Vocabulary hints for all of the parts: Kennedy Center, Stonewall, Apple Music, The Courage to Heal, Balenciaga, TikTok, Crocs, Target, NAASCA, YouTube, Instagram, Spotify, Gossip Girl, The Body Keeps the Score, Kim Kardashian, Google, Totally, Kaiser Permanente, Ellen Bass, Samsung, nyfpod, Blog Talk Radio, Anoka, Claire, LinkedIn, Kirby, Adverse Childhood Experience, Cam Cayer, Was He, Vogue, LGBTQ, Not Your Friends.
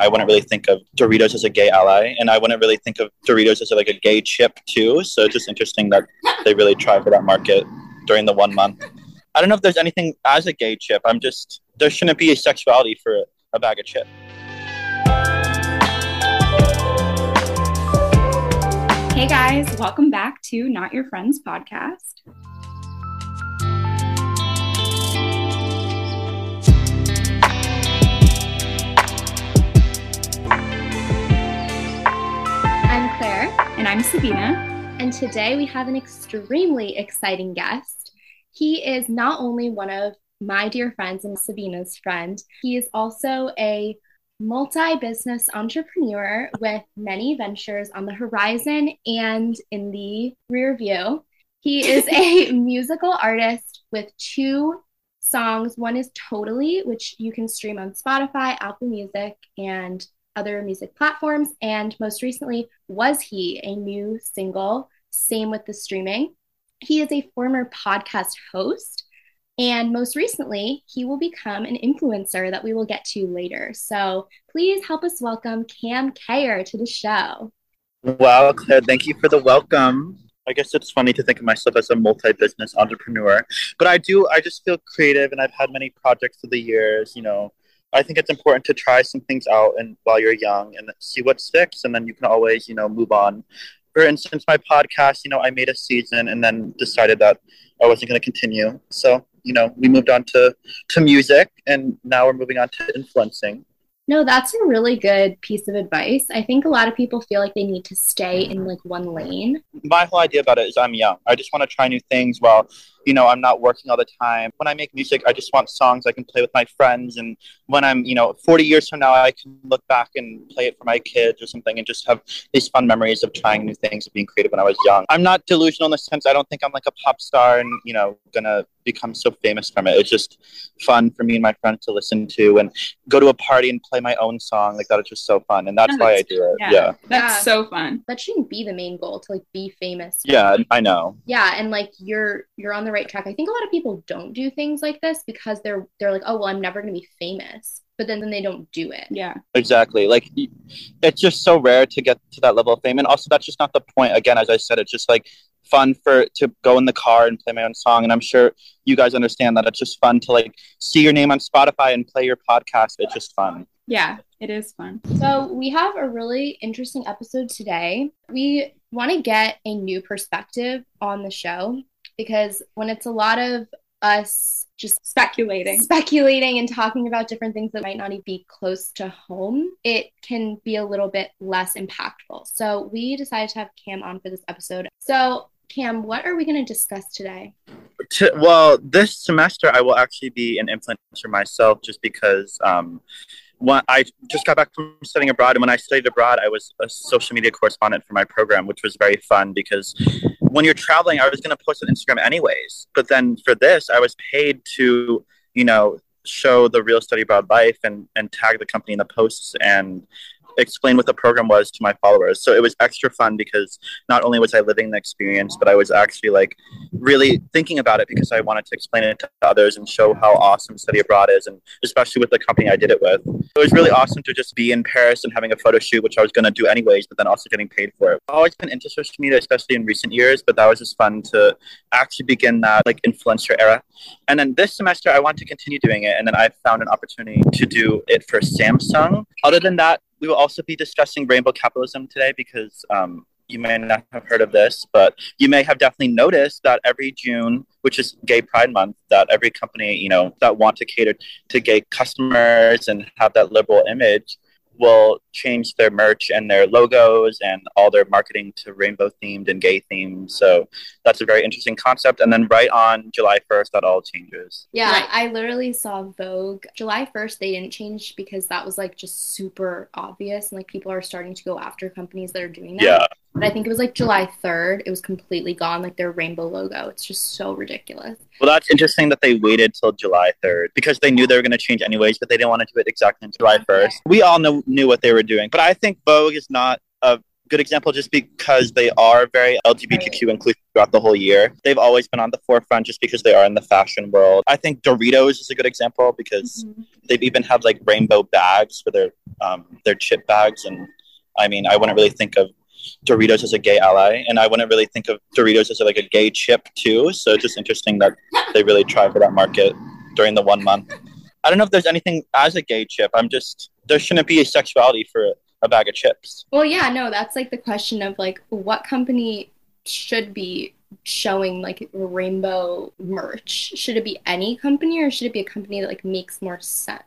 I wouldn't really think of Doritos as a gay ally, and I wouldn't really think of Doritos as like a gay chip too. So it's just interesting that they really tried for that market during the 1 month. I don't know if there's anything as a gay chip. There shouldn't be a sexuality for a bag of chips. Hey guys, welcome back to Not Your Friends podcast. I'm Claire. And I'm Sabina. And today we have an extremely exciting guest. He is not only one of my dear friends and Sabina's friend, he is also a multi-business entrepreneur with many ventures on the horizon and in the rear view. He is a musical artist with two songs. One is Totally, which you can stream on Spotify, Apple Music, and other music platforms, and most recently, Was He, a new single, same with the streaming. He is a former podcast host, and most recently, he will become an influencer that we will get to later. So please help us welcome Cam Cayer to the show. Wow, Claire, thank you for the welcome. I guess it's funny to think of myself as a multi-business entrepreneur, but I just feel creative, and I've had many projects through the years, you know. I think it's important to try some things out and while you're young and see what sticks, and then you can always, you know, move on. For instance, my podcast, you know, I made a season and then decided that I wasn't going to continue. So, you know, we moved on to music, and now we're moving on to influencing. No, that's a really good piece of advice. I think a lot of people feel like they need to stay in like one lane. My whole idea about it is I'm young. I just want to try new things while, you know, I'm not working all the time. When I make music, I just want songs I can play with my friends. And when I'm, you know, 40 years from now, I can look back and play it for my kids or something and just have these fun memories of trying new things and being creative when I was young. I'm not delusional in the sense I don't think I'm like a pop star and, you know, going to become so famous from it. It's just fun for me and my friends to listen to and go to a party and play my own song. Like that is just so fun. And that's why I do it. Yeah. That's so fun. That shouldn't be the main goal to like be famous. Yeah, I know. Yeah. And like you're on the right track. I think a lot of people don't do things like this because they're like, oh, well, I'm never going to be famous. But then they don't do it. Yeah, exactly. Like it's just so rare to get to that level of fame. And also that's just not the point. Again, as I said, it's just like fun to go in the car and play my own song. And I'm sure you guys understand that it's just fun to like see your name on Spotify and play your podcast. It's just fun. Yeah, it is fun. So we have a really interesting episode today. We want to get a new perspective on the show because when it's a lot of us just speculating and talking about different things that might not even be close to home, it can be a little bit less impactful. So we decided to have Cam on for this episode. So Cam, what are we going to discuss today? Well, this semester I will actually be an influencer myself just because when I just got back from studying abroad. And when I studied abroad, I was a social media correspondent for my program, which was very fun because when you're traveling, I was going to post on Instagram anyways. But then for this, I was paid to, you know, show the real study abroad life and tag the company in the posts and explain what the program was to my followers. So it was extra fun because not only was I living the experience, but I was actually like really thinking about it because I wanted to explain it to others and show how awesome study abroad is, and especially with the company I did it with. It was really awesome to just be in Paris and having a photo shoot, which I was going to do anyways, but then also getting paid for it. I've always been into social media, especially in recent years, but that was just fun to actually begin that like influencer era. And then this semester I want to continue doing it, and then I found an opportunity to do it for Samsung. Other than that, we will also be discussing rainbow capitalism today because you may not have heard of this, but you may have definitely noticed that every June, which is Gay Pride Month, that every company, you know, that want to cater to gay customers and have that liberal image will change their merch and their logos and all their marketing to rainbow themed and gay themed. So that's a very interesting concept. And then right on July 1st, that all changes. Yeah, right. I literally saw Vogue. July 1st, they didn't change because that was like just super obvious. And like people are starting to go after companies that are doing that. Yeah. But I think it was like July 3rd. It was completely gone, like their rainbow logo. It's just so ridiculous. Well, that's interesting that they waited till July 3rd because they knew they were going to change anyways, but they didn't want to do it exactly on July 1st. Okay. We all knew what they were doing. But I think Vogue is not a good example just because they are very LGBTQ inclusive throughout the whole year. They've always been on the forefront just because they are in the fashion world. I think Doritos is a good example because they've even had like rainbow bags for their their chip bags. And I mean, I wouldn't really think of Doritos as a gay ally, and I wouldn't really think of Doritos as like a gay chip too. So it's just interesting that they really try for that market during the 1 month. I don't know if there's anything as a gay chip. There shouldn't be a sexuality for a bag of chips. Well, yeah, no, that's like the question of like what company should be showing like rainbow merch. Should it be any company, or should it be a company that like makes more sense?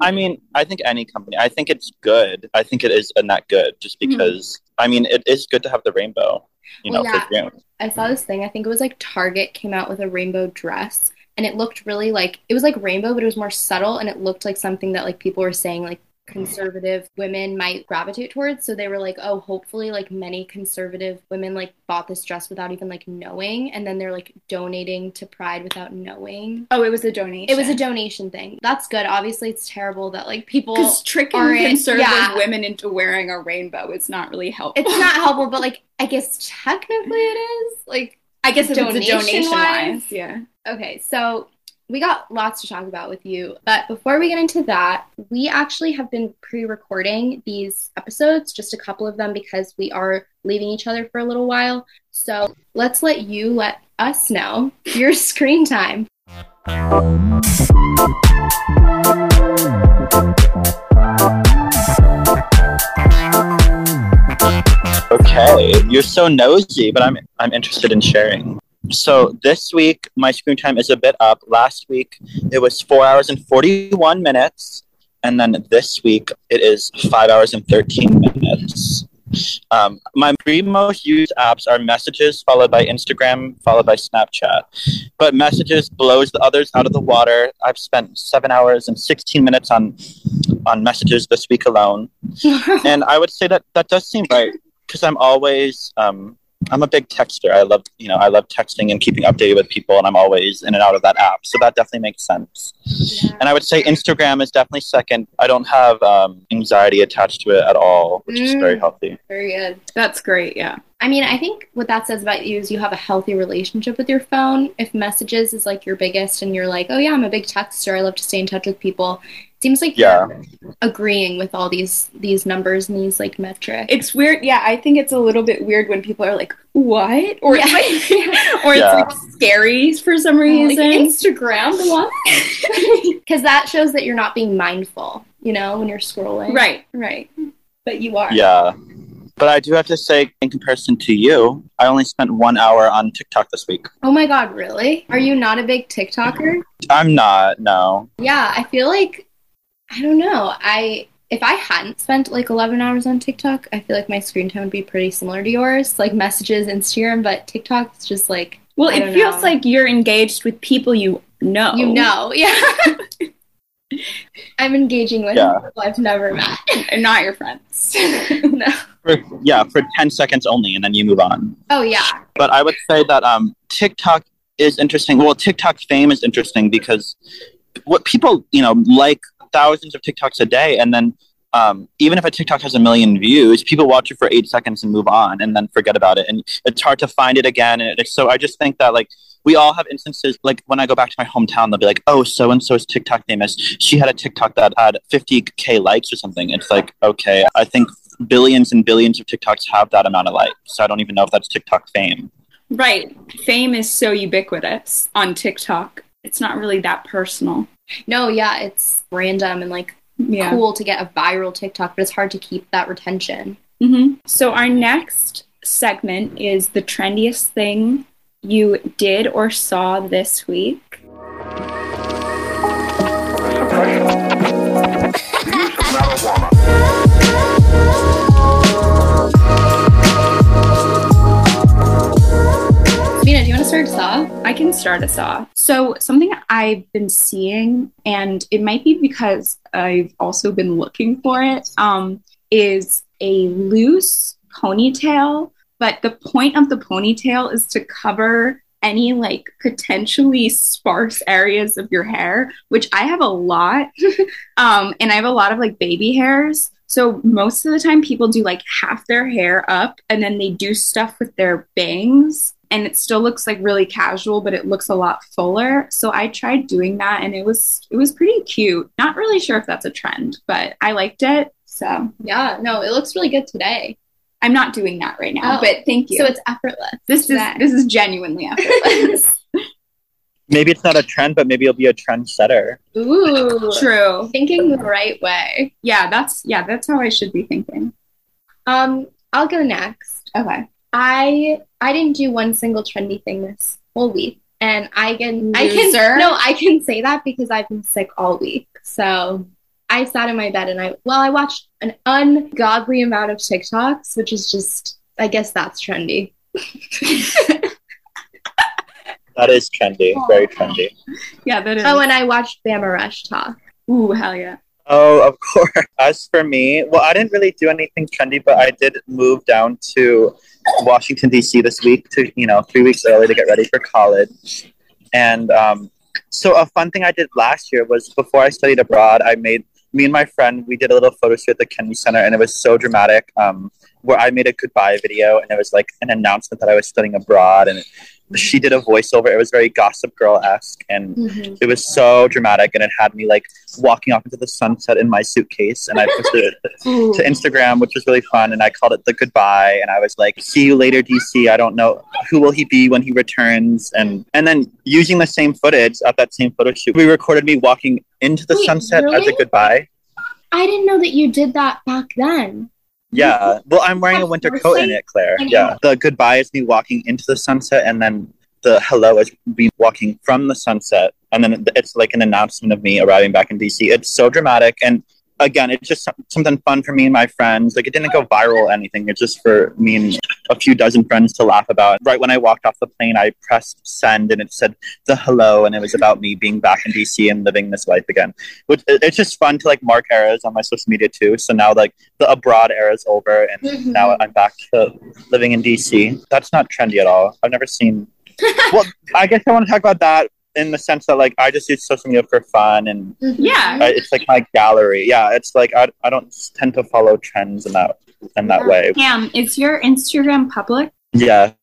I mean, I think any company. I think it's good. I think it is not good just because, I mean, it is good to have the rainbow, for June. I saw this thing. I think it was like Target came out with a rainbow dress, and it looked really like, it was like rainbow, but it was more subtle, and it looked like something that like people were saying like conservative women might gravitate towards. So they were like, oh, hopefully like many conservative women like bought this dress without even like knowing, and then they're like donating to Pride without knowing. Oh, it was a donation. It was a donation thing. That's good. Obviously it's terrible that like people tricking conservative women into wearing a rainbow. It's not really helpful. It's not helpful, but like I guess technically it is. Like I guess it's a donation wise. Yeah. Okay, so we got lots to talk about with you, but before we get into that, we actually have been pre-recording these episodes, just a couple of them, because we are leaving each other for a little while. So let's let you let us know your screen time. Okay, you're so nosy, but I'm interested in sharing. So this week, my screen time is a bit up. Last week, it was 4 hours and 41 minutes. And then this week, it is 5 hours and 13 minutes. My three most used apps are Messages, followed by Instagram, followed by Snapchat. But Messages blows the others out of the water. I've spent 7 hours and 16 minutes on Messages this week alone. And I would say that does seem right, because I'm always... I'm a big texter. I love texting and keeping updated with people, and I'm always in and out of that app. So that definitely makes sense. Yeah. And I would say Instagram is definitely second. I don't have anxiety attached to it at all, which is very healthy. Very good. That's great, yeah. I mean, I think what that says about you is you have a healthy relationship with your phone. If Messages is like your biggest and you're like, oh yeah, I'm a big texter, I love to stay in touch with people, seems like you're agreeing with all these numbers and these like metrics. It's weird. Yeah, I think it's a little bit weird when people are like, what? Or it's like, it's like scary for some reason. Like Instagram, what? Because that shows that you're not being mindful, when you're scrolling. Right. But you are. Yeah. But I do have to say, in comparison to you, I only spent 1 hour on TikTok this week. Oh my God, really? Are you not a big TikToker? I'm not, no. Yeah, I feel like... I don't know. If I hadn't spent like 11 hours on TikTok, I feel like my screen time would be pretty similar to yours, like Messages, Instagram, but TikTok's just like, well, it feels like you're engaged with people you know. Yeah. I'm engaging with people I've never met. And not your friends. No. For 10 seconds only, and then you move on. Oh yeah. But I would say that TikTok is interesting. Well, TikTok fame is interesting because what people, like thousands of TikToks a day, and then even if a TikTok has 1 million views, people watch it for 8 seconds and move on and then forget about it, and it's hard to find it again. And so I just think that like we all have instances, like when I go back to my hometown, they'll be like, oh, so-and-so's TikTok famous, she had a TikTok that had 50,000 likes or something. It's like, okay, I think billions and billions of TikToks have that amount of likes, so I don't even know if that's TikTok fame. Right, fame is so ubiquitous on TikTok, it's not really that personal. No, yeah, it's random and like cool to get a viral TikTok, but it's hard to keep that retention. Mm-hmm. So our next segment is the trendiest thing you did or saw this week. Sabina, do you want to start us off? I can start us off. So something I've been seeing, and it might be because I've also been looking for it, is a loose ponytail, but the point of the ponytail is to cover any like potentially sparse areas of your hair, which I have a lot, and I have a lot of like baby hairs. So most of the time people do like half their hair up and then they do stuff with their bangs, and it still looks like really casual, but it looks a lot fuller. So I tried doing that and it was pretty cute. Not really sure if that's a trend, but I liked it. So yeah, no, it looks really good today. I'm not doing that right now, but thank you. So it's effortless. This is genuinely effortless. Maybe it's not a trend, but maybe you'll be a trendsetter. Ooh, true. Thinking the right way. Yeah, that's how I should be thinking. I'll go next. Okay. I didn't do one single trendy thing this whole week. And I can say that because I've been sick all week. So I sat in my bed and I watched an ungodly amount of TikToks, which is just, I guess that's trendy. That is trendy. Aww. Very trendy. Yeah, that is. Oh, and I watched Bama Rush talk. Ooh, hell yeah. Oh, of course. As for me, well, I didn't really do anything trendy, but I did move down to Washington, D.C. this week to, 3 weeks early to get ready for college. And so a fun thing I did last year was before I studied abroad, me and my friend, we did a little photo shoot at the Kennedy Center, and it was so dramatic, where I made a goodbye video, and it was like an announcement that I was studying abroad, and she did a voiceover. It was very Gossip Girl-esque, and it was so dramatic, and it had me like walking off into the sunset in my suitcase, and I posted it to Instagram, which was really fun, and I called it the goodbye, and I was like, see you later, DC. I don't know, who will he be when he returns? And then using the same footage at that same photo shoot, we recorded me walking into the sunset as a goodbye. I didn't know that you did that back then. Yeah. Well, I'm wearing a winter coat in it, Claire. Yeah. The goodbye is me walking into the sunset, and then the hello is me walking from the sunset. And then it's like an announcement of me arriving back in DC. It's so dramatic. And again, it's just something fun for me and my friends. Like, it didn't go viral or anything. It's just for me and a few dozen friends to laugh about. Right when I walked off the plane, I pressed send, and it said the hello, and it was about me being back in DC and living this life again. Which, it's just fun to like mark eras on my social media too. So now like the abroad era is over, and now I'm back to living in DC. That's not trendy at all. I've never seen. Well, I guess I want to talk about that. In the sense that, like, I just use social media for fun, and it's like my gallery. Yeah, it's like I don't tend to follow trends in that way. Cam, is your Instagram public? Yes.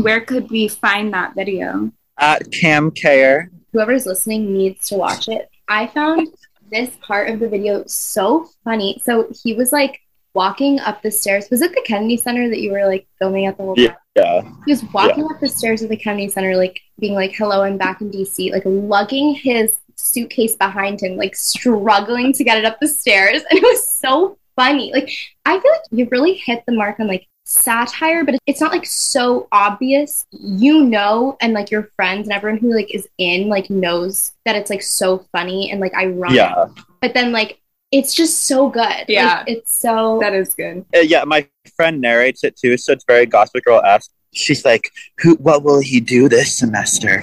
Where could we find that video? At Cam Cayer. Whoever's listening needs to watch it. I found this part of the video so funny. So he was like walking up the stairs. Was it the Kennedy Center that you were like filming at the whole time? Yeah. He was walking up the stairs of the Kennedy Center, like being like, hello, I'm back in DC, like lugging his suitcase behind him, like struggling to get it up the stairs. And it was so funny. Like, I feel like you really hit the mark on like satire, but it's not like so obvious, and like your friends and everyone who like is in like knows that it's like so funny and like ironic. Yeah. But then like, it's just so good. Yeah. Like, it's so... That is good. Yeah, my friend narrates it too, so it's very Gossip Girl-esque. She's like, what will he do this semester?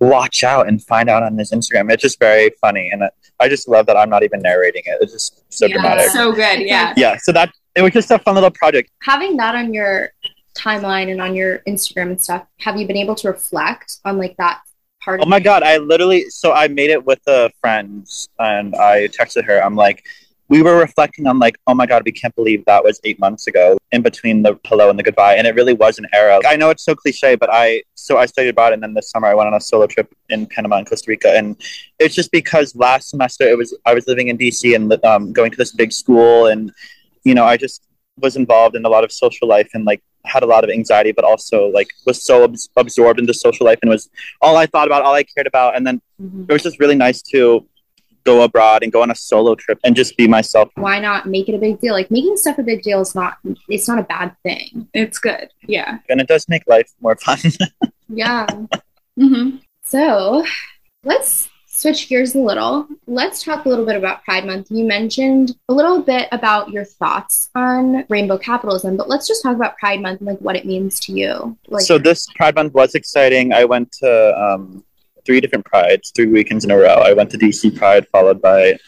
Watch out and find out on his Instagram. It's just very funny, and I just love that I'm not even narrating it. It's just so dramatic. So good, yeah. Yeah, so that... It was just a fun little project. Having that on your timeline and on your Instagram and stuff, have you been able to reflect on, like, that... Oh my God, I made it with a friend, and I texted her. I'm like, we were reflecting on like, oh my God, we can't believe that was 8 months ago in between the hello and the goodbye. And it really was an era. I know it's so cliche, but I studied abroad, and then this summer I went on a solo trip in Panama and Costa Rica. And it's just because last semester I was living in DC and going to this big school. And, I just was involved in a lot of social life and like, had a lot of anxiety, but also like was so absorbed into social life, and was all I thought about, all I cared about. And then it was just really nice to go abroad and go on a solo trip and just be myself. Why not make it a big deal? Like, making stuff a big deal is not a bad thing. It's good. Yeah. And it does make life more fun. Yeah. So let's switch gears a little. Let's talk a little bit about Pride Month. You mentioned a little bit about your thoughts on rainbow capitalism, but let's just talk about Pride Month and like what it means to you. Like, so this Pride Month was exciting. I went to 3 different Prides, 3 weekends in a row. I went to DC Pride, followed by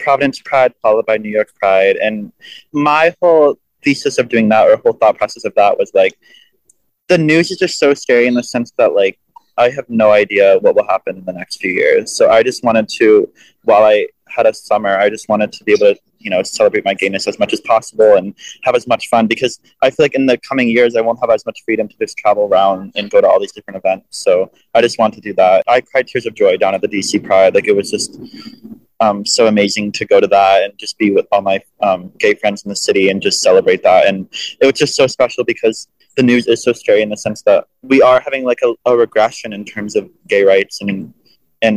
Providence Pride, followed by New York Pride. And my whole thesis of doing that, or whole thought process of that, was like, the news is just so scary in the sense that like, I have no idea what will happen in the next few years. So I just wanted to, while I had a summer, I just wanted to be able to, celebrate my gayness as much as possible and have as much fun, because I feel like in the coming years, I won't have as much freedom to just travel around and go to all these different events. So I just wanted to do that. I cried tears of joy down at the DC Pride. Like, it was just so amazing to go to that and just be with all my gay friends in the city and just celebrate that. And it was just so special because the news is so scary in the sense that we are having like a regression in terms of gay rights and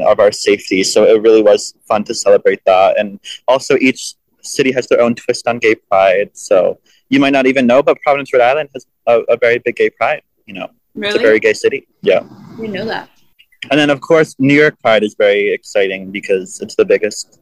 of our safety. So it really was fun to celebrate that. And also each city has their own twist on gay pride. So you might not even know, but Providence, Rhode Island has a very big gay pride, you know. Really? It's a very gay city. Yeah. You know that. And then, of course, New York Pride is very exciting because it's the biggest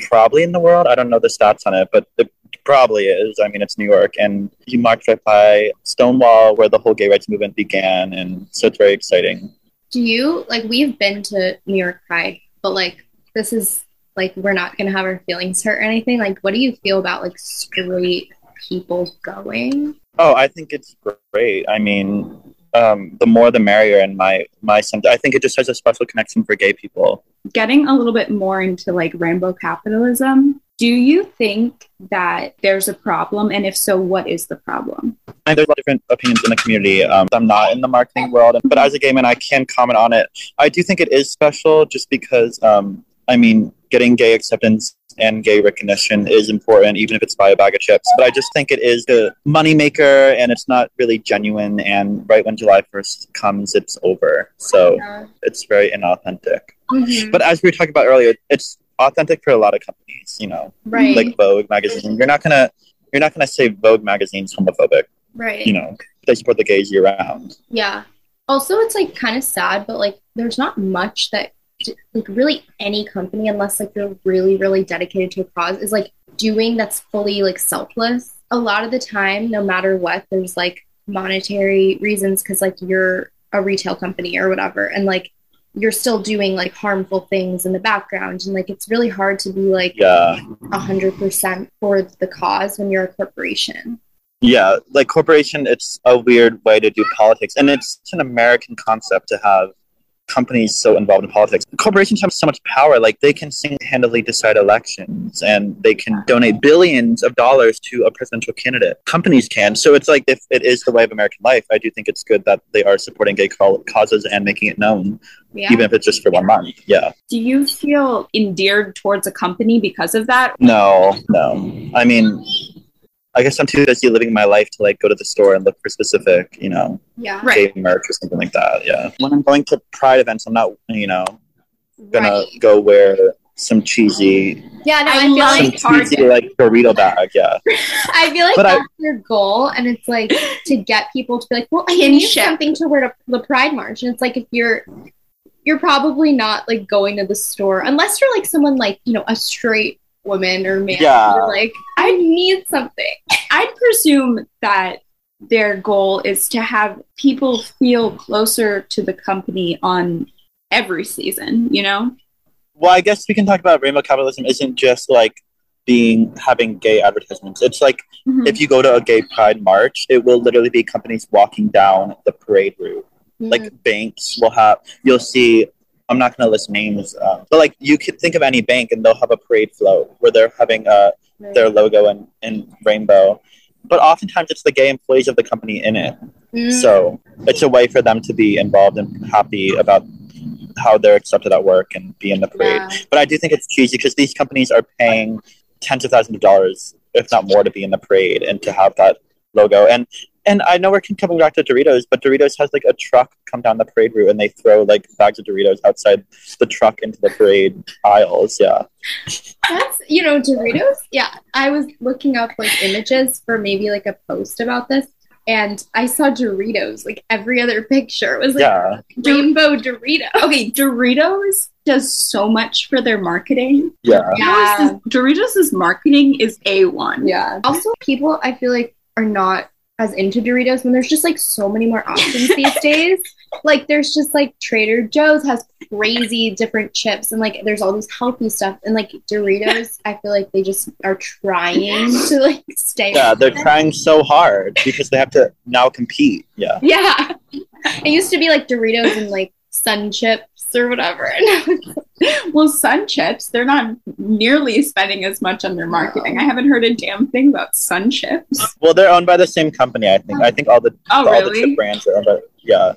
probably in the world. I don't know the stats on it, but it probably is. I mean, it's New York. And you marked right by Stonewall, where the whole gay rights movement began. And so it's very exciting. Do you, like, we've been to New York Pride, but, like, this is, like, we're not going to have our feelings hurt or anything. Like, what do you feel about, like, straight people going? Oh, I think it's great. I mean... the more the merrier in my sense. I think it just has a special connection for gay people. Getting a little bit more into like rainbow capitalism, do you think that there's a problem? And if so, what is the problem? And there's a lot of different opinions in the community. I'm not in the marketing world, but as a gay man, I can comment on it. I do think it is special just because, I mean, getting gay acceptance and gay recognition is important, even if it's by a bag of chips. But I just think it is the moneymaker, and it's not really genuine. And right when July 1st comes, it's over. So it's very inauthentic. Mm-hmm. But as we were talking about earlier, it's authentic for a lot of companies, you know, right. Like Vogue magazine. You're not gonna say Vogue magazine's homophobic, right? You know, they support the gays year round. Yeah. Also, it's like kind of sad, but like there's not much that. Like really any company, unless like they're really really dedicated to a cause, is like doing that's fully like selfless. A lot of the time, no matter what, there's like monetary reasons because like you're a retail company or whatever, and like you're still doing like harmful things in the background, and like it's really hard to be like 100% for the cause when you're a corporation. Yeah, like corporation, it's a weird way to do politics, and it's an American concept to have companies so involved in politics. Corporations have so much power, like they can single-handedly decide elections and they can donate billions of dollars to a presidential candidate. Companies can. So it's like, if it is the way of American life, I do think it's good that they are supporting gay causes and making it known, even if it's just for 1 month. Yeah. Do you feel endeared towards a company because of that? No. I mean, I guess I'm too busy living my life to like go to the store and look for specific, you know, gay merch or something like that. Yeah. When I'm going to Pride events, I'm not, you know, gonna go wear some cheesy. Yeah, no, I feel like Target, like Dorito bag. Yeah. I feel like that's your goal, and it's like to get people to be like, well, I need something to wear to the Pride March, and it's like if you're probably not like going to the store unless you're like someone like, you know, a straight woman or man, you're like, I need something. I'd presume that their goal is to have people feel closer to the company on every season, you know? Well, I guess we can talk about rainbow capitalism isn't just like having gay advertisements. It's like if you go to a gay pride march, it will literally be companies walking down the parade route. Mm-hmm. Like banks will have, you'll see, I'm not going to list names, but like you could think of any bank and they'll have a parade float where they're having their logo and rainbow. But oftentimes it's the gay employees of the company in it. Mm. So it's a way for them to be involved and happy about how they're accepted at work and be in the parade. Yeah. But I do think it's cheesy because these companies are paying tens of thousands of dollars, if not more, to be in the parade and to have that logo. And I know we're coming back to Doritos, but Doritos has, like, a truck come down the parade route, and they throw, like, bags of Doritos outside the truck into the parade aisles, That's, you know, Doritos, I was looking up, like, images for maybe, like, a post about this, and I saw Doritos, like, every other picture. It was, like, rainbow Dorito. Okay, Doritos does so much for their marketing. Yeah. Doritos' marketing is A1. Yeah. Also, people, I feel like, are not as into Doritos when there's just like so many more options these days. Like there's just like Trader Joe's has crazy different chips, and like there's all this healthy stuff, and like Doritos, I feel like they just are trying to like stay. Yeah, they're trying so hard because they have to now compete. Yeah. Yeah. It used to be like Doritos and like Sun Chips or whatever. Well, Sun Chips, they're not nearly spending as much on their marketing. I haven't heard a damn thing about Sun Chips. Well, they're owned by the same company, I think. I think all the chip brands are owned by... Yeah.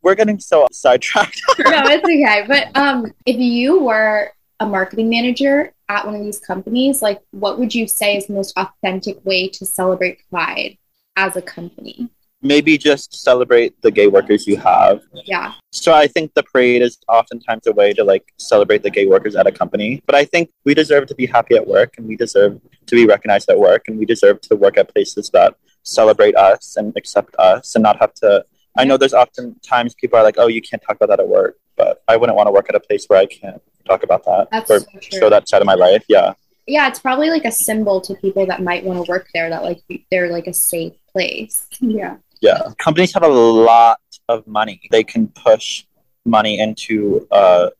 We're getting so sidetracked. No, it's okay. But if you were a marketing manager at one of these companies, like what would you say is the most authentic way to celebrate Pride as a company? Maybe just celebrate the gay workers you have. Yeah. So I think the parade is oftentimes a way to like celebrate the gay workers at a company. But I think we deserve to be happy at work, and we deserve to be recognized at work, and we deserve to work at places that celebrate us and accept us and not have to... I know there's often times people are like, oh, you can't talk about that at work, but I wouldn't want to work at a place where I can't talk about that. That's or so true. Show that side of my life. Yeah. Yeah, it's probably like a symbol to people that might want to work there that like they're like a safe place. Yeah. Yeah. Companies have a lot of money. They can push money into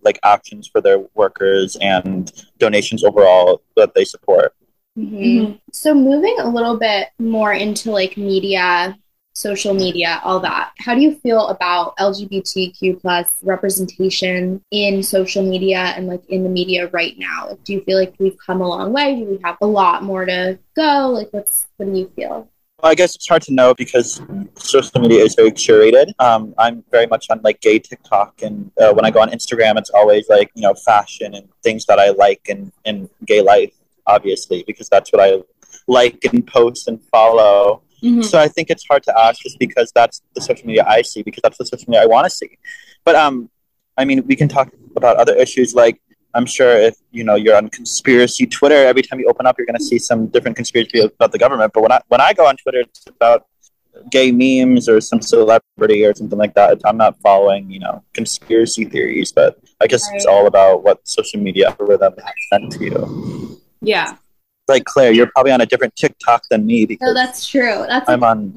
like options for their workers and donations overall that they support. Mm-hmm. Mm-hmm. So moving a little bit more into like media, social media, all that, how do you feel about LGBTQ plus representation in social media and like in the media right now? Like, do you feel like we've come a long way? Do we have a lot more to go? Like what do you feel? I guess it's hard to know because social media is very curated. I'm very much on like gay TikTok, and when I go on Instagram, it's always like, you know, fashion and things that I like and gay life, obviously, because that's what I like and post and follow. Mm-hmm. So I think it's hard to ask just because that's the social media I see, because that's the social media I want to see. But I mean, we can talk about other issues like, I'm sure if, you know, you're on conspiracy Twitter, every time you open up, you're going to see some different conspiracy about the government. But when I go on Twitter, it's about gay memes or some celebrity or something like that. I'm not following, you know, conspiracy theories, but I guess It's all about what social media algorithm has sent to you. Yeah. Like, Claire, you're probably on a different TikTok than me. Because no, that's true. That's I'm on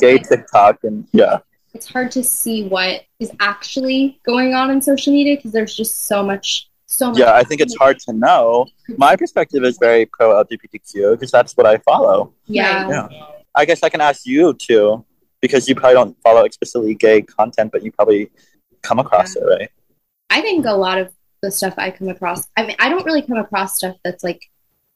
gay TikTok, and yeah. It's hard to see what is actually going on in social media because there's just so much. Yeah, I think it's hard to know. My perspective is very pro-LGBTQ because that's what I follow. Yeah. I guess I can ask you, too, because you probably don't follow explicitly gay content, but you probably come across it, right? I think a lot of the stuff I come across... I mean, I don't really come across stuff that's, like,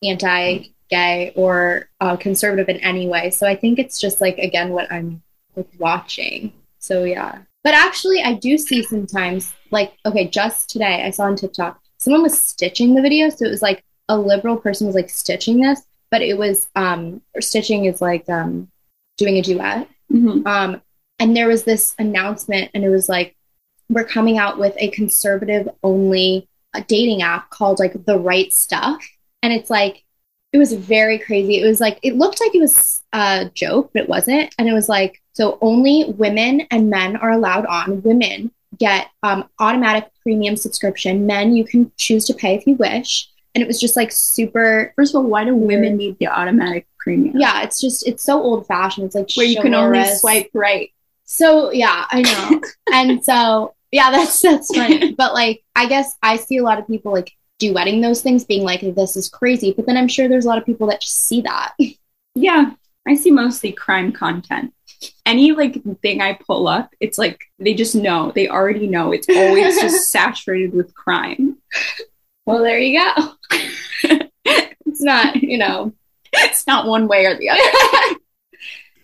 anti-gay or conservative in any way. So I think it's just, like, again, what I'm like watching. So, yeah. But actually, I do see sometimes, like, okay, just today, I saw on TikTok, someone was stitching the video. So it was like a liberal person was like stitching this, but it was, stitching is like doing a duet. Mm-hmm. And there was this announcement and it was like, we're coming out with a conservative only dating app called like The Right Stuff. And it's like, it was very crazy. It was like, it looked like it was a joke, but it wasn't. And it was like, so only women and men are allowed on. Women get automatic premium subscription. Men, you can choose to pay if you wish. And it was just like super... First of all, why do women need the automatic premium? Yeah, it's just... It's so old-fashioned. It's like... Where you can only swipe right. So, yeah, I know. And so, yeah, that's funny. But like, I guess I see a lot of people like duetting those things being like, this is crazy. But then I'm sure there's a lot of people that just see that. Yeah, I see mostly crime content. Any like thing I pull up, it's like they just know, they already know. It's always just saturated with crime. Well, there you go. It's not, you know, it's not one way or the other.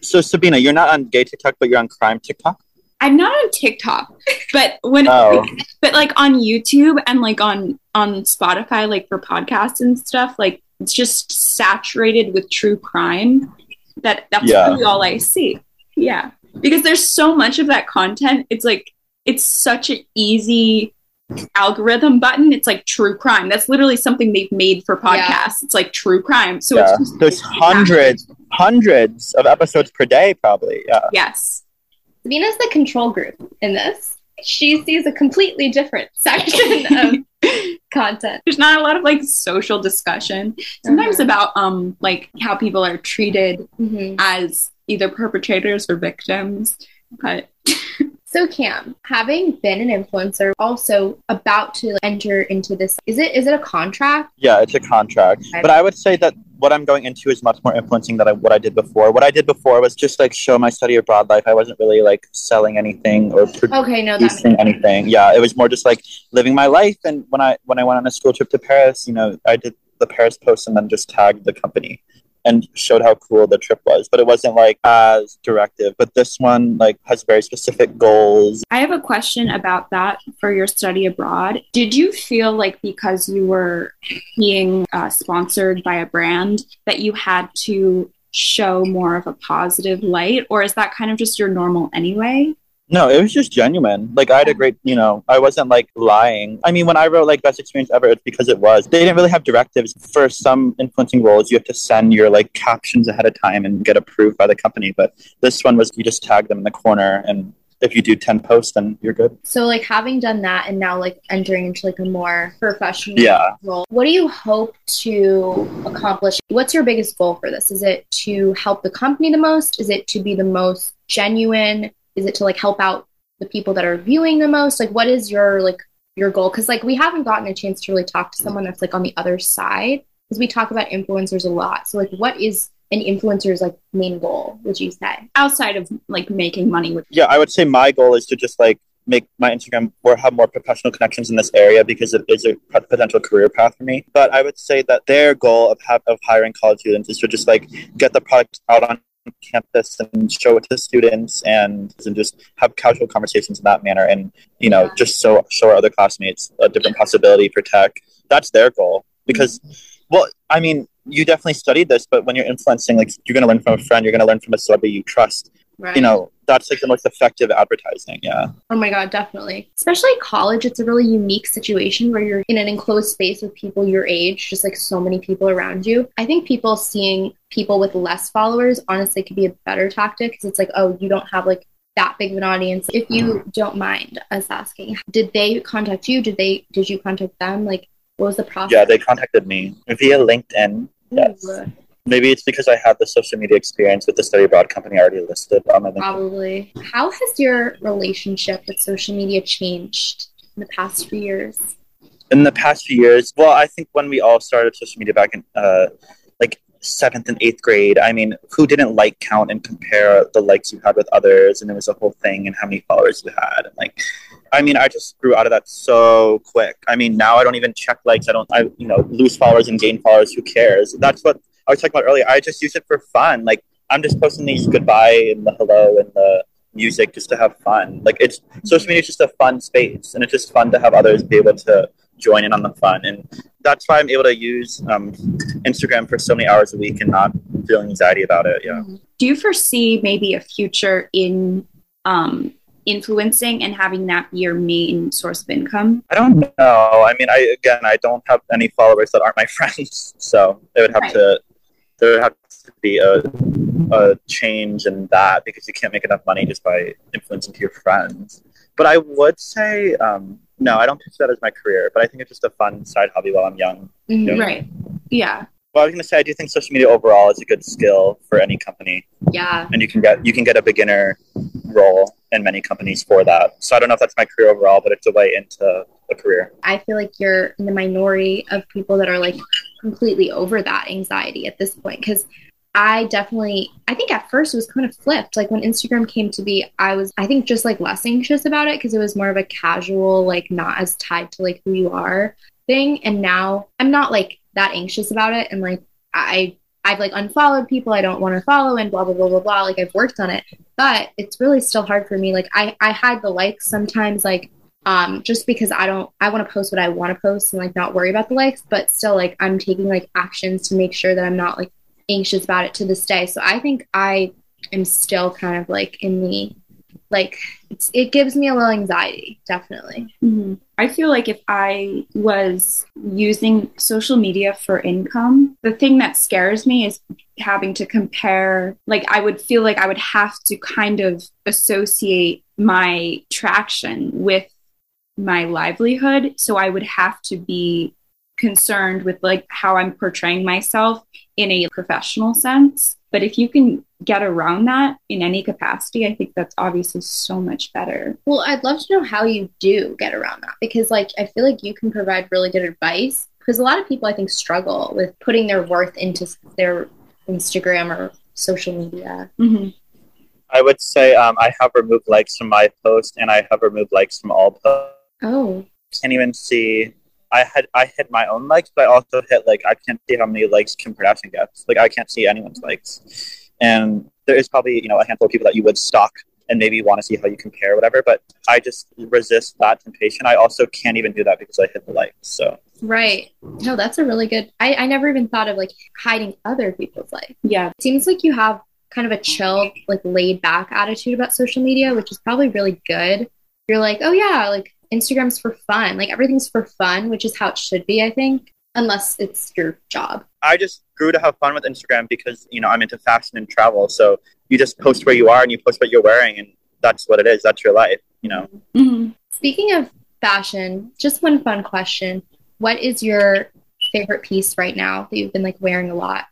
So Sabina, you're not on gay TikTok, but you're on crime TikTok? I'm not on TikTok, but but like on YouTube and like on Spotify, like for podcasts and stuff, like it's just saturated with true crime. That's really all I see. Yeah. Because there's so much of that content. It's like, it's such an easy algorithm button. It's like true crime. That's literally something they've made for podcasts. Yeah. It's like true crime. So it's just, there's hundreds of episodes per day, probably. Yeah. Yes. Sabina's the control group in this. She sees a completely different section of content. There's not a lot of like social discussion sometimes about like how people are treated as either perpetrators or victims. But so Cam, having been an influencer, also about to enter into this, is it a contract? Yeah, it's a contract. Okay. But I would say that what I'm going into is much more influencing than what I did before. What I did before was just like show my study abroad life. I wasn't really like selling anything or producing anything. Yeah, it was more just like living my life. And when I went on a school trip to Paris, you know, I did the Paris post and then just tagged the company. and showed how cool the trip was, but it wasn't like as directive. But this one like has very specific goals. I have a question about that for your study abroad. Did you feel like because you were being sponsored by a brand that you had to show more of a positive light, or is that kind of just your normal anyway? No, it was just genuine. Like, I had a great, you know, I wasn't, like, lying. I mean, when I wrote, like, best experience ever, it's because it was. They didn't really have directives. For some influencing roles, you have to send your, like, captions ahead of time and get approved by the company. But this one was you just tag them in the corner, and if you do 10 posts, then you're good. So, like, having done that and now, like, entering into, like, a more professional role, what do you hope to accomplish? What's your biggest goal for this? Is it to help the company the most? Is it to be the most genuine? Is it to like help out the people that are viewing the most? Like, what is your goal? Because like we haven't gotten a chance to really talk to someone that's like on the other side, because we talk about influencers a lot. So like, what is an influencer's like main goal, would you say, outside of like making money? Yeah, I would say my goal is to just like make my Instagram or have more professional connections in this area, because it is a potential career path for me. But I would say that their goal of hiring college students is to just like get the product out on campus and show it to students and just have casual conversations in that manner, and you know, just so show our other classmates a different possibility for tech. That's their goal, because well, I mean, you definitely studied this, but when you're influencing, like you're going to learn from a friend, you're going to learn from a celebrity you trust, right? You know, that's like the most effective advertising. Yeah, oh my god, definitely, especially college. It's a really unique situation where you're in an enclosed space with people your age, just like so many people around you. I think people seeing people with less followers honestly could be a better tactic, because it's like, oh, you don't have like that big of an audience. If you don't mind us asking, did they contact you? Did you contact them? Like, what was the process? Yeah, they contacted me via LinkedIn. Yes. Ooh. Maybe it's because I had the social media experience with the study abroad company already listed on my LinkedIn. Probably. How has your relationship with social media changed in the past few years? In the past few years? Well, I think when we all started social media back in 7th and 8th grade, I mean, who didn't like count and compare the likes you had with others, and it was a whole thing, and how many followers you had, and like, I mean, I just grew out of that so quick. I mean, now I don't even check likes. I lose followers and gain followers. Who cares? That's what I was talking about earlier. I just use it for fun. Like, I'm just posting these goodbye and the hello and the music just to have fun. Like, it's social media is just a fun space, and it's just fun to have others be able to join in on the fun, and that's why I'm able to use Instagram for so many hours a week and not feeling anxiety about it. Yeah. Do you foresee maybe a future in influencing and having that be your main source of income? I don't know. I mean, I don't have any followers that aren't my friends, so it would have to. There would have to be a change in that, because you can't make enough money just by influencing to your friends. But I would say, no, I don't picture that as my career, but I think it's just a fun side hobby while I'm young. Mm-hmm. Right. Yeah. Well, I was going to say, I do think social media overall is a good skill for any company. Yeah. And you can get a beginner role in many companies for that. So I don't know if that's my career overall, but it's a way into a career. I feel like you're in the minority of people that are like completely over that anxiety at this point, because I think at first it was kind of flipped. Like when Instagram came to be, I think just like less anxious about it, because it was more of a casual, like not as tied to like who you are thing. And now I'm not like that anxious about it. And like, I've like unfollowed people I don't want to follow and blah, blah, blah, blah, blah. Like I've worked on it, but it's really still hard for me. Like I hide the likes sometimes, like just because I want to post what I want to post and like not worry about the likes, but still like I'm taking like actions to make sure that I'm not like anxious about it to this day. So I think I am still kind of like in the like it gives me a little anxiety, definitely. Mm-hmm. I feel like if I was using social media for income, the thing that scares me is having to compare. Like I would feel like I would have to kind of associate my traction with my livelihood, so I would have to be concerned with like how I'm portraying myself in a professional sense. But if you can get around that in any capacity, I think that's obviously so much better. Well, I'd love to know how you do get around that, because like I feel like you can provide really good advice, because a lot of people I think struggle with putting their worth into their Instagram or social media. Mm-hmm. I would say I have removed likes from my post, and I have removed likes from all posts. Oh. Can't even see I hit my own likes, but I also hit, like, I can't see how many likes Kim Kardashian gets. Like, I can't see anyone's likes. And there is probably, you know, a handful of people that you would stalk and maybe want to see how you compare or whatever, but I just resist that temptation. I also can't even do that because I hit the likes, so. Right. No, that's a really good, I never even thought of, like, hiding other people's likes. Yeah. It seems like you have kind of a chill, like, laid back attitude about social media, which is probably really good. You're like, oh yeah, like, Instagram's for fun. Like, everything's for fun, which is how it should be, I think, unless it's your job. I just grew to have fun with Instagram because, you know, I'm into fashion and travel. So you just post where you are and you post what you're wearing, and that's what it is. That's your life, you know. Mm-hmm. Speaking of fashion, just one fun question. What is your favorite piece right now that you've been, like, wearing a lot?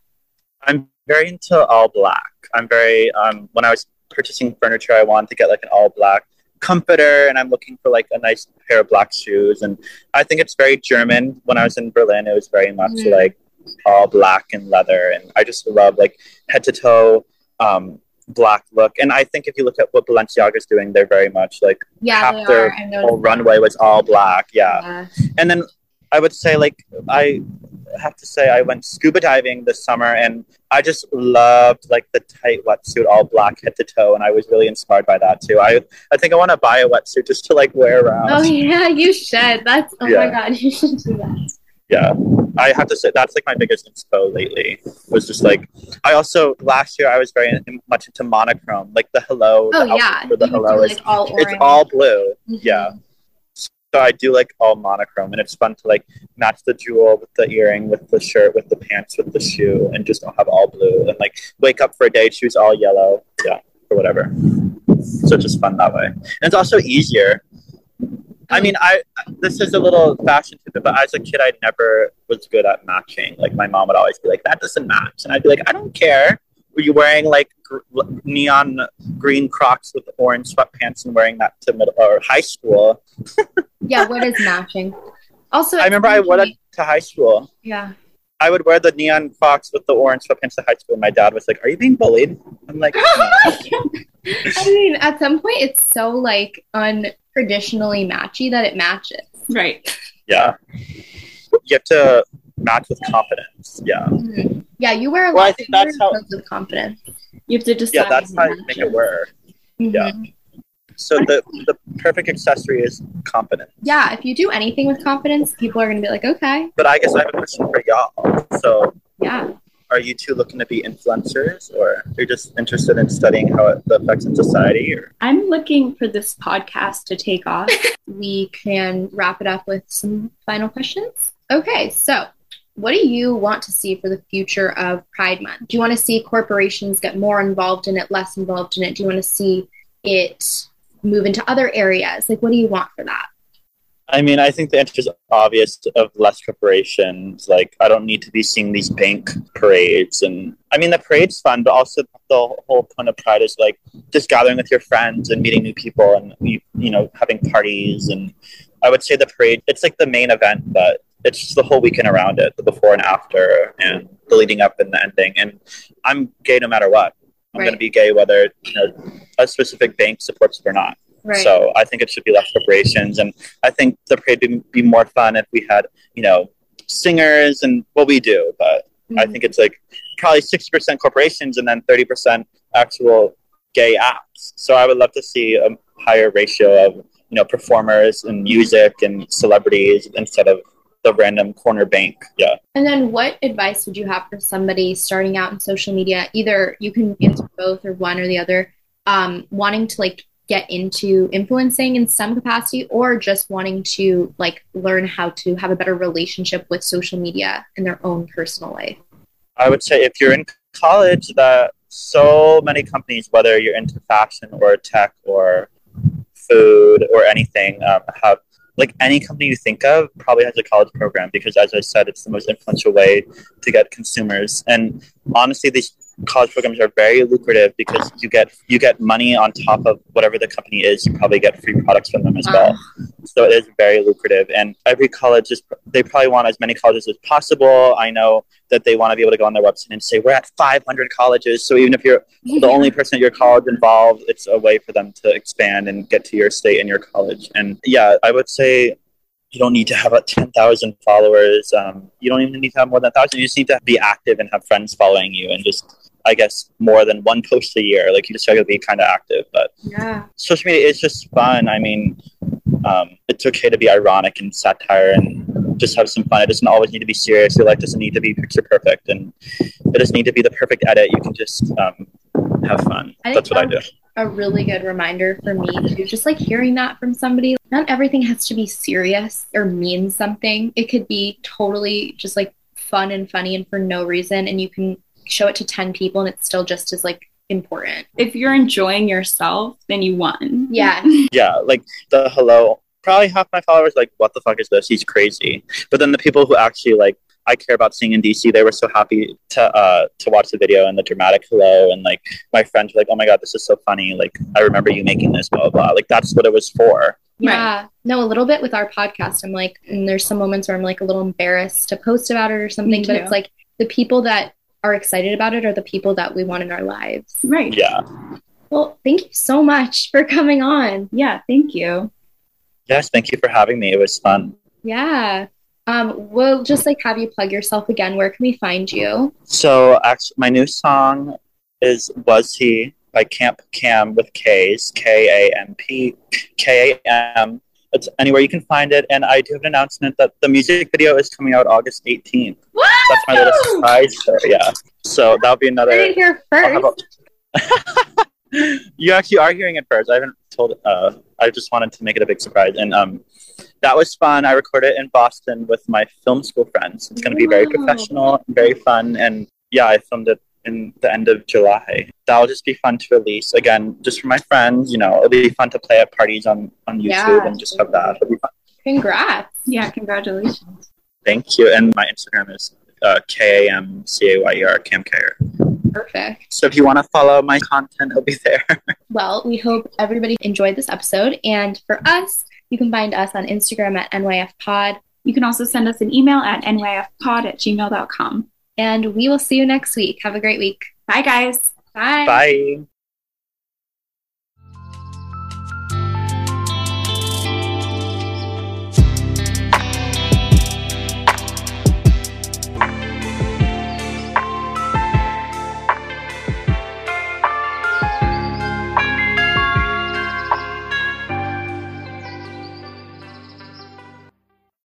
I'm very into all black. I'm very, when I was purchasing furniture, I wanted to get, like, an all black comforter, and I'm looking for, like, a nice pair of black shoes, and I think it's very German. When I was in Berlin, it was very much like all black and leather, and I just love, like, head to toe black look. And I think if you look at what Balenciaga is doing, they're very much like, half their whole runway was all black. Yeah. And then I would say, like, I have to say I went scuba diving this summer, and I just loved, like, the tight wetsuit, all black head to toe, and I was really inspired by that too. I think I want to buy a wetsuit just to, like, wear around. Oh yeah, you should. That's my god, you should do that. Yeah, I have to say that's, like, my biggest inspo lately was just, like, I also last year I was very much into monochrome, like the hello. Oh the yeah, for the you hello do, like, is all orange. It's all blue. Mm-hmm. Yeah. So I do, like, all monochrome, and it's fun to, like, match the jewel with the earring, with the shirt, with the pants, with the shoe, and just don't have all blue, and, like, wake up for a day, choose all yellow, or whatever. So it's just fun that way. And it's also easier. I mean, this is a little fashion tip, but as a kid, I never was good at matching. Like, my mom would always be like, that doesn't match. And I'd be like, I don't care. Were you wearing, like, neon green Crocs with orange sweatpants and wearing that to middle or high school? Yeah, what is matching? Also, I remember I wore it to high school. Yeah. I would wear the neon Crocs with the orange sweatpants to high school, and my dad was like, are you being bullied? I'm like, oh my God. I mean, at some point, it's so, like, untraditionally matchy that it matches. Right. Yeah. You have to match with confidence. Yeah. Mm-hmm. Yeah, you wear a lot of confidence. You have to decide. Yeah, that's how you make it work. Mm-hmm. Yeah. So the perfect accessory is confidence. Yeah, if you do anything with confidence, people are going to be like, okay. But I guess I have a question for y'all. So yeah, are you two looking to be influencers, or are you just interested in studying how it affects in society? Or? I'm looking for this podcast to take off. We can wrap it up with some final questions. Okay, so what do you want to see for the future of Pride Month? Do you want to see corporations get more involved in it, less involved in it? Do you want to see it move into other areas? Like, what do you want for that? I mean, I think the answer is obvious of less corporations. Like, I don't need to be seeing these bank parades. And I mean, the parade's fun, but also the whole point of Pride is, like, just gathering with your friends and meeting new people and, you know, having parties. And I would say the parade, it's like the main event, but it's just the whole weekend around it, the before and after, and the leading up and the ending. And I'm gay no matter what. I'm going to be gay whether, you know, a specific bank supports it or not. Right. So I think it should be less corporations. And I think the parade would be more fun if we had, you know, singers and what we do. But I think it's, like, probably 60% corporations and then 30% actual gay acts. So I would love to see a higher ratio of, you know, performers and music and celebrities instead of the random corner bank. Yeah. And then what advice would you have for somebody starting out in social media? Either you can answer both or one or the other, wanting to, like, get into influencing in some capacity, or just wanting to, like, learn how to have a better relationship with social media in their own personal life. I would say if you're in college, that so many companies, whether you're into fashion or tech or food or anything, have, like, any company you think of probably has a college program, because as I said, it's the most influential way to get consumers. And honestly, these college programs are very lucrative because you get money on top of whatever the company is. You probably get free products from them as well. So it is very lucrative. And every college they probably want as many colleges as possible. I know that they want to be able to go on their website and say, we're at 500 colleges. So even if you're the only person at your college involved, it's a way for them to expand and get to your state and your college. And yeah, I would say You don't need to have 10,000 followers. You don't even need to have more than 1,000. You just need to be active and have friends following you, and just, I guess, more than one post a year. Like, you just got to be kind of active. But yeah, social media is just fun. I mean, it's okay to be ironic and satire and just have some fun. It doesn't always need to be serious. Your life doesn't need to be picture perfect, and it doesn't need to be the perfect edit. You can just have fun. That's what I do. A really good reminder for me too, just like hearing that from somebody. Not everything has to be serious or mean something. It could be totally just like fun and funny and for no reason, and you can show it to 10 people and it's still just as like important. If you're enjoying yourself, then you won. Yeah. Yeah, like the hello. Probably half my followers like, what the fuck is this? He's crazy. But then the people who actually like I care about seeing in DC, they were so happy to watch the video and the dramatic hello, and like my friends were like, oh my god, this is so funny, like I remember you making this, blah blah blah. Like that's what it was for. Yeah, right. No, a little bit with our podcast, I'm like, and there's some moments where I'm like a little embarrassed to post about it or something, but it's like the people that are excited about it are the people that we want in our lives. Right. Yeah. Well, thank you so much for coming on. Yeah, thank you. Yes, thank you for having me. It was fun. Yeah. We'll just like have you plug yourself again. Where can we find you? So actually, my new song is Was He by KAMP KAM with K's, K-A-M-P, K-A-M. It's anywhere you can find it. And I do have an announcement that the music video is coming out August 18th. Woo! That's my little surprise there, yeah. So that'll be another... You're here first. You actually are hearing it first. I haven't told... I just wanted to make it a big surprise. And that was fun. I recorded it in Boston with my film school friends. It's going to be very professional and very fun. And yeah, I filmed it in the end of July. That'll just be fun to release. Again, just for my friends, you know, it'll be fun to play at parties on YouTube and just have that. It'll be fun. Congrats. Yeah, congratulations. Thank you. And my Instagram is KAMCAYER, Cam Cayer. Perfect. So if you want to follow my content, it'll be there. Well, we hope everybody enjoyed this episode. And for us, you can find us on Instagram at nyfpod. You can also send us an email at nyfpod@gmail.com. And we will see you next week. Have a great week. Bye, guys. Bye. Bye.